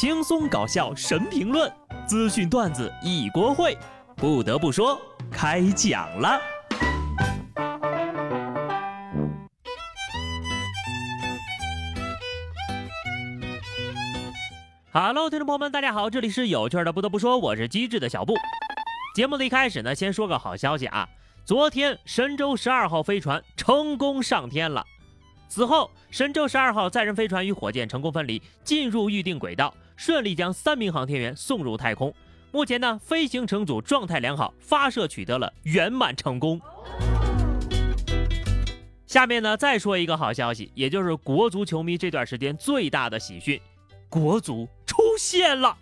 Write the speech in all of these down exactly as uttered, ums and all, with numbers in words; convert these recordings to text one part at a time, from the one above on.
轻松搞笑神评论，资讯段子一锅烩。不得不说，开讲了。哈喽，听众朋友们，大家好，这里是有趣的不得不说，我是机智的小布。节目的一开始呢，先说个好消息啊，昨天神舟十二号飞船成功上天了。此后，神舟十二号载人飞船与火箭成功分离，进入预定轨道，顺利将三名航天员送入太空。目前呢，飞行乘组状态良好，发射取得了圆满成功。下面呢，再说一个好消息，也就是国足球迷这段时间最大的喜讯，国足出现了。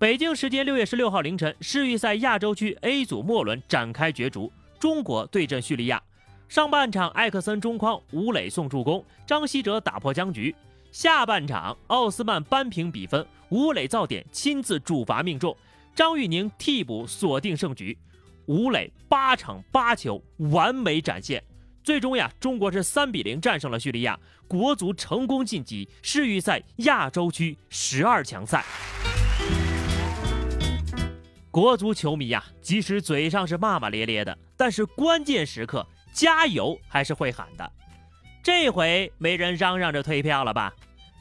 北京时间六月十六号凌晨，世预赛亚洲区 A 组末轮展开角逐，中国对阵叙利亚。上半场艾克森中框，吴磊送助攻，张稀哲打破僵局。下半场奥斯曼扳平比分，吴磊造点亲自主罚命中，张玉宁替补锁定胜局。吴磊八场八球完美展现，最终呀，中国是三比零战胜了叙利亚，国足成功晋级世预赛亚洲区十二强赛。国足球迷呀，即使嘴上是骂骂咧咧的，但是关键时刻加油还是会喊的，这回没人嚷嚷着退票了吧？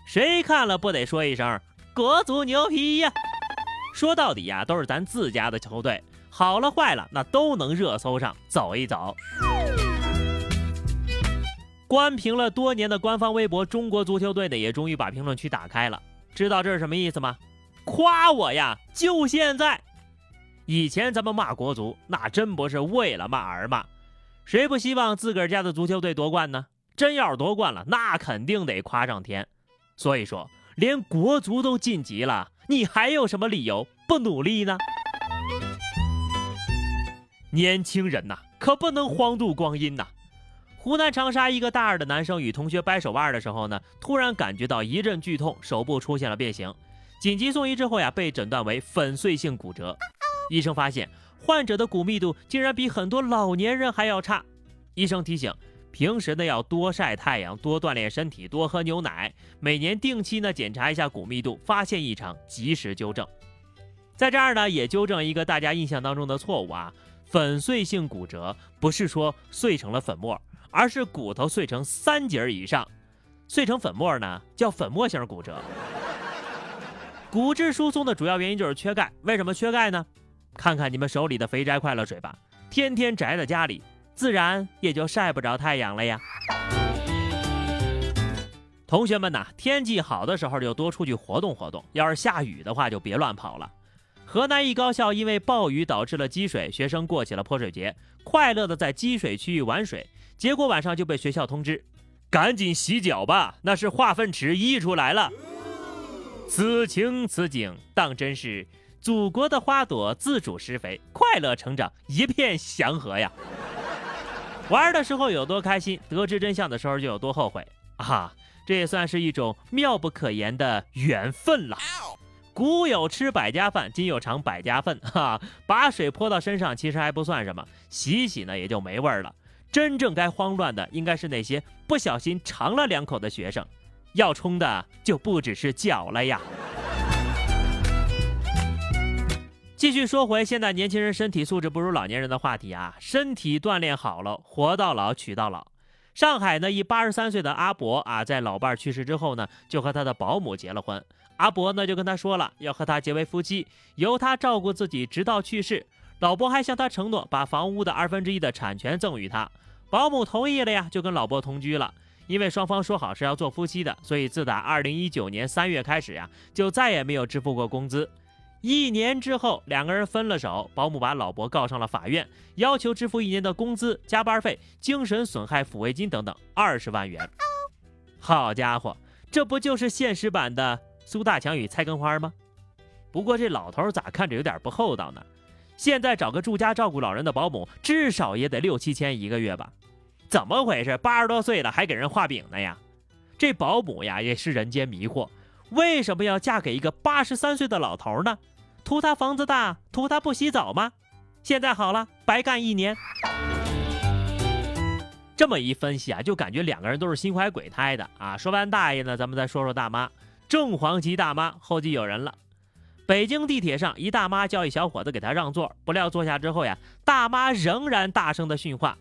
谁看了不得说一声国足牛批呀？说到底呀，都是咱自家的球队，好了坏了那都能热搜上走一走。关停了多年的官方微博中国足球队的也终于把评论区打开了，知道这是什么意思吗？夸我呀，就现在！以前咱们骂国足，那真不是为了骂而骂。谁不希望自个儿家的足球队夺冠呢？真要是夺冠了，那肯定得夸上天。所以说，连国足都晋级了，你还有什么理由不努力呢？年轻人呐、啊，可不能荒度光阴呐、啊！湖南长沙一个大二的男生与同学掰手腕的时候呢，突然感觉到一阵剧痛，手部出现了变形，紧急送医之后呀，被诊断为粉碎性骨折。医生发现患者的骨密度竟然比很多老年人还要差，医生提醒平时呢要多晒太阳，多锻炼身体，多喝牛奶，每年定期呢检查一下骨密度，发现异常及时纠正。在这儿呢也纠正一个大家印象当中的错误啊，粉碎性骨折不是说碎成了粉末，而是骨头碎成三节以上，碎成粉末呢叫粉末性骨折。骨质疏松的主要原因就是缺钙，为什么缺钙呢？看看你们手里的肥宅快乐水吧，天天宅在家里，自然也就晒不着太阳了呀。同学们呐、啊，天气好的时候就多出去活动活动，要是下雨的话就别乱跑了。河南一高校因为暴雨导致了积水，学生过起了泼水节，快乐的在积水区域玩水，结果晚上就被学校通知，赶紧洗脚吧，那是化粪池溢出来了。此情此景，当真是祖国的花朵自主施肥，快乐成长，一片祥和呀！玩的时候有多开心，得知真相的时候就有多后悔啊！这也算是一种妙不可言的缘分了。古有吃百家饭，今有尝百家粪哈、啊，把水泼到身上其实还不算什么，洗洗呢也就没味儿了。真正该慌乱的应该是那些不小心尝了两口的学生，要冲的就不只是脚了呀。继续说回现在年轻人身体素质不如老年人的话题啊，身体锻炼好了，活到老娶到老。上海呢，一八十三岁的阿伯啊，在老伴去世之后呢，就和他的保姆结了婚。阿伯呢就跟他说了，要和他结为夫妻，由他照顾自己直到去世。老伯还向他承诺，把房屋的二分之一的产权赠与他。保姆同意了呀，就跟老伯同居了。因为双方说好是要做夫妻的，所以自打二零一九年三月开始呀，就再也没有支付过工资。一年之后，两个人分了手，保姆把老伯告上了法院，要求支付一年的工资、加班费、精神损害抚慰金等等二十万元。好家伙，这不就是现实版的苏大强与蔡根花吗？不过这老头咋看着有点不厚道呢？现在找个住家照顾老人的保姆，至少也得六七千一个月吧？怎么回事？八十多岁了还给人画饼呢呀？这保姆呀也是人间迷惑，为什么要嫁给一个八十三岁的老头呢？图他房子大，图他不洗澡吗？现在好了，白干一年。这么一分析啊，就感觉两个人都是心怀鬼胎的啊。说完大爷呢，咱们再说说大妈。正黄旗大妈后继有人了。北京地铁上，一大妈叫一小伙子给他让座，不料坐下之后呀，大妈仍然大声的训话：“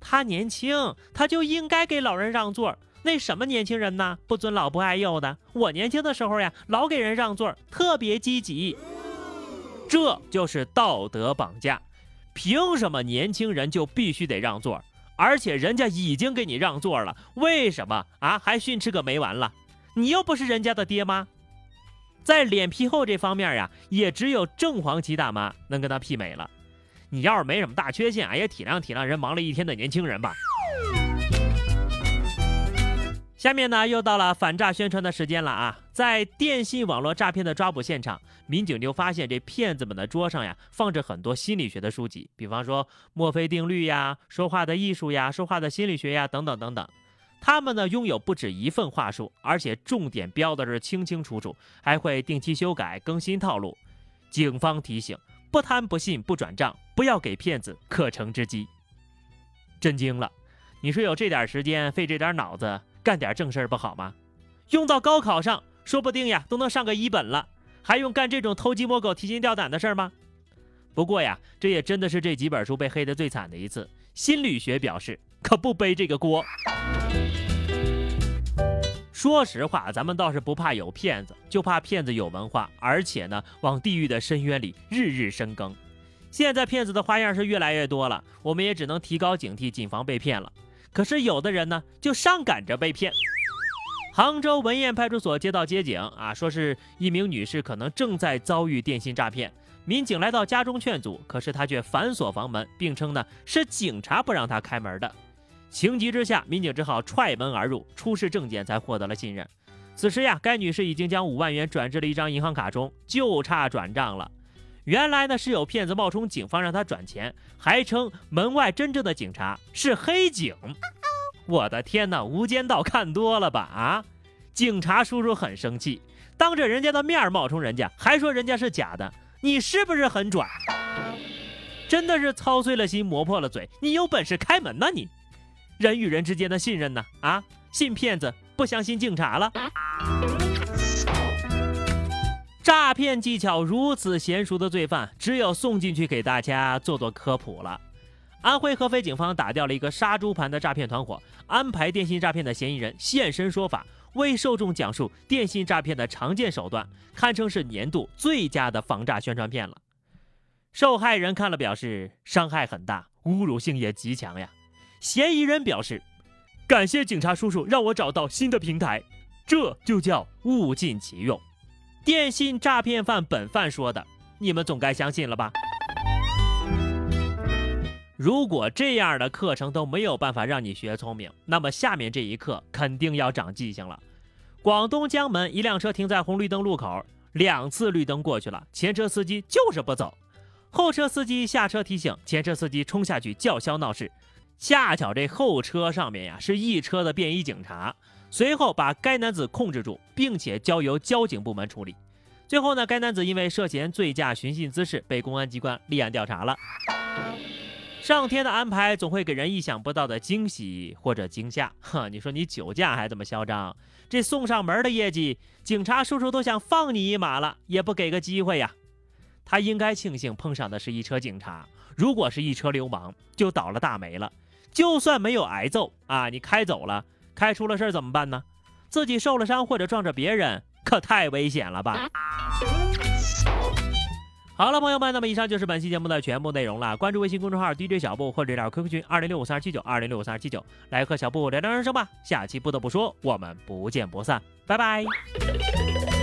他年轻，他就应该给老人让座。那什么年轻人呢？不尊老不爱幼的。我年轻的时候呀，老给人让座，特别积极。”这就是道德绑架。凭什么年轻人就必须得让座？而且人家已经给你让座了，为什么啊还训斥个没完了？你又不是人家的爹妈。在脸皮厚这方面呀，也只有正黄旗大妈能跟他媲美了。你要是没什么大缺陷啊，也体谅体谅人忙了一天的年轻人吧。下面呢，又到了反诈宣传的时间了啊！在电信网络诈骗的抓捕现场，民警就发现这骗子们的桌上呀，放着很多心理学的书籍，比方说墨菲定律呀、说话的艺术呀、说话的心理学呀等等等等。他们呢拥有不止一份话术，而且重点标的是清清楚楚，还会定期修改更新套路。警方提醒：不贪不信不转账，不要给骗子可乘之机。震惊了！你说有这点时间，费这点脑子，干点正事不好吗？用到高考上，说不定呀都能上个一本了，还用干这种偷鸡摸狗、提心吊胆的事吗？不过呀，这也真的是这几本书被黑得最惨的一次。心理学表示可不背这个锅。说实话，咱们倒是不怕有骗子，就怕骗子有文化，而且呢，往地狱的深渊里日日深耕。现在骗子的花样是越来越多了，我们也只能提高警惕，谨防被骗了。可是有的人呢，就上赶着被骗。杭州文苑派出所接到接警啊，说是一名女士可能正在遭遇电信诈骗。民警来到家中劝阻，可是她却反锁房门，并称呢是警察不让她开门的。情急之下，民警只好踹门而入，出示证件才获得了信任。此时呀，该女士已经将五万元转至了一张银行卡中，就差转账了。原来呢，是有骗子冒充警方让她转钱，还称门外真正的警察是黑警。我的天哪，无间道看多了吧啊！警察叔叔很生气，当着人家的面冒充人家，还说人家是假的，你是不是很拽？真的是操碎了心，磨破了嘴，你有本事开门呐你！人与人之间的信任呢？啊，信骗子，不相信警察了。诈骗技巧如此娴熟的罪犯，只有送进去给大家做做科普了。安徽合肥警方打掉了一个杀猪盘的诈骗团伙，安排电信诈骗的嫌疑人现身说法，为受众讲述电信诈骗的常见手段，堪称是年度最佳的防诈宣传片了。受害人看了表示，伤害很大，侮辱性也极强呀。嫌疑人表示，感谢警察叔叔让我找到新的平台，这就叫物尽其用。电信诈骗犯本犯说的，你们总该相信了吧？如果这样的课程都没有办法让你学聪明，那么下面这一课肯定要长记性了。广东江门一辆车停在红绿灯路口，两次绿灯过去了，前车司机就是不走，后车司机下车提醒，前车司机冲下去叫嚣闹事。恰巧这后车上面呀是一车的便衣警察，随后把该男子控制住，并且交由交警部门处理。最后呢，该男子因为涉嫌醉驾、寻衅滋事，被公安机关立案调查了。上天的安排总会给人意想不到的惊喜或者惊吓。哼，你说你酒驾还这么嚣张，这送上门的业绩，警察叔叔都想放你一马了，也不给个机会呀。他应该庆幸碰上的是一车警察，如果是一车流氓，就倒了大霉了。就算没有挨揍啊，你开走了，开出了事儿怎么办呢？自己受了伤或者撞着别人，可太危险了吧。好了，朋友们，那么以上就是本期节目的全部内容了。关注微信公众号 D J 小布，或者聊 Q Q 群二零六五三二七九 二零六五三二七九，来和小布聊聊人生吧。下期不得不说，我们不见不散，拜拜。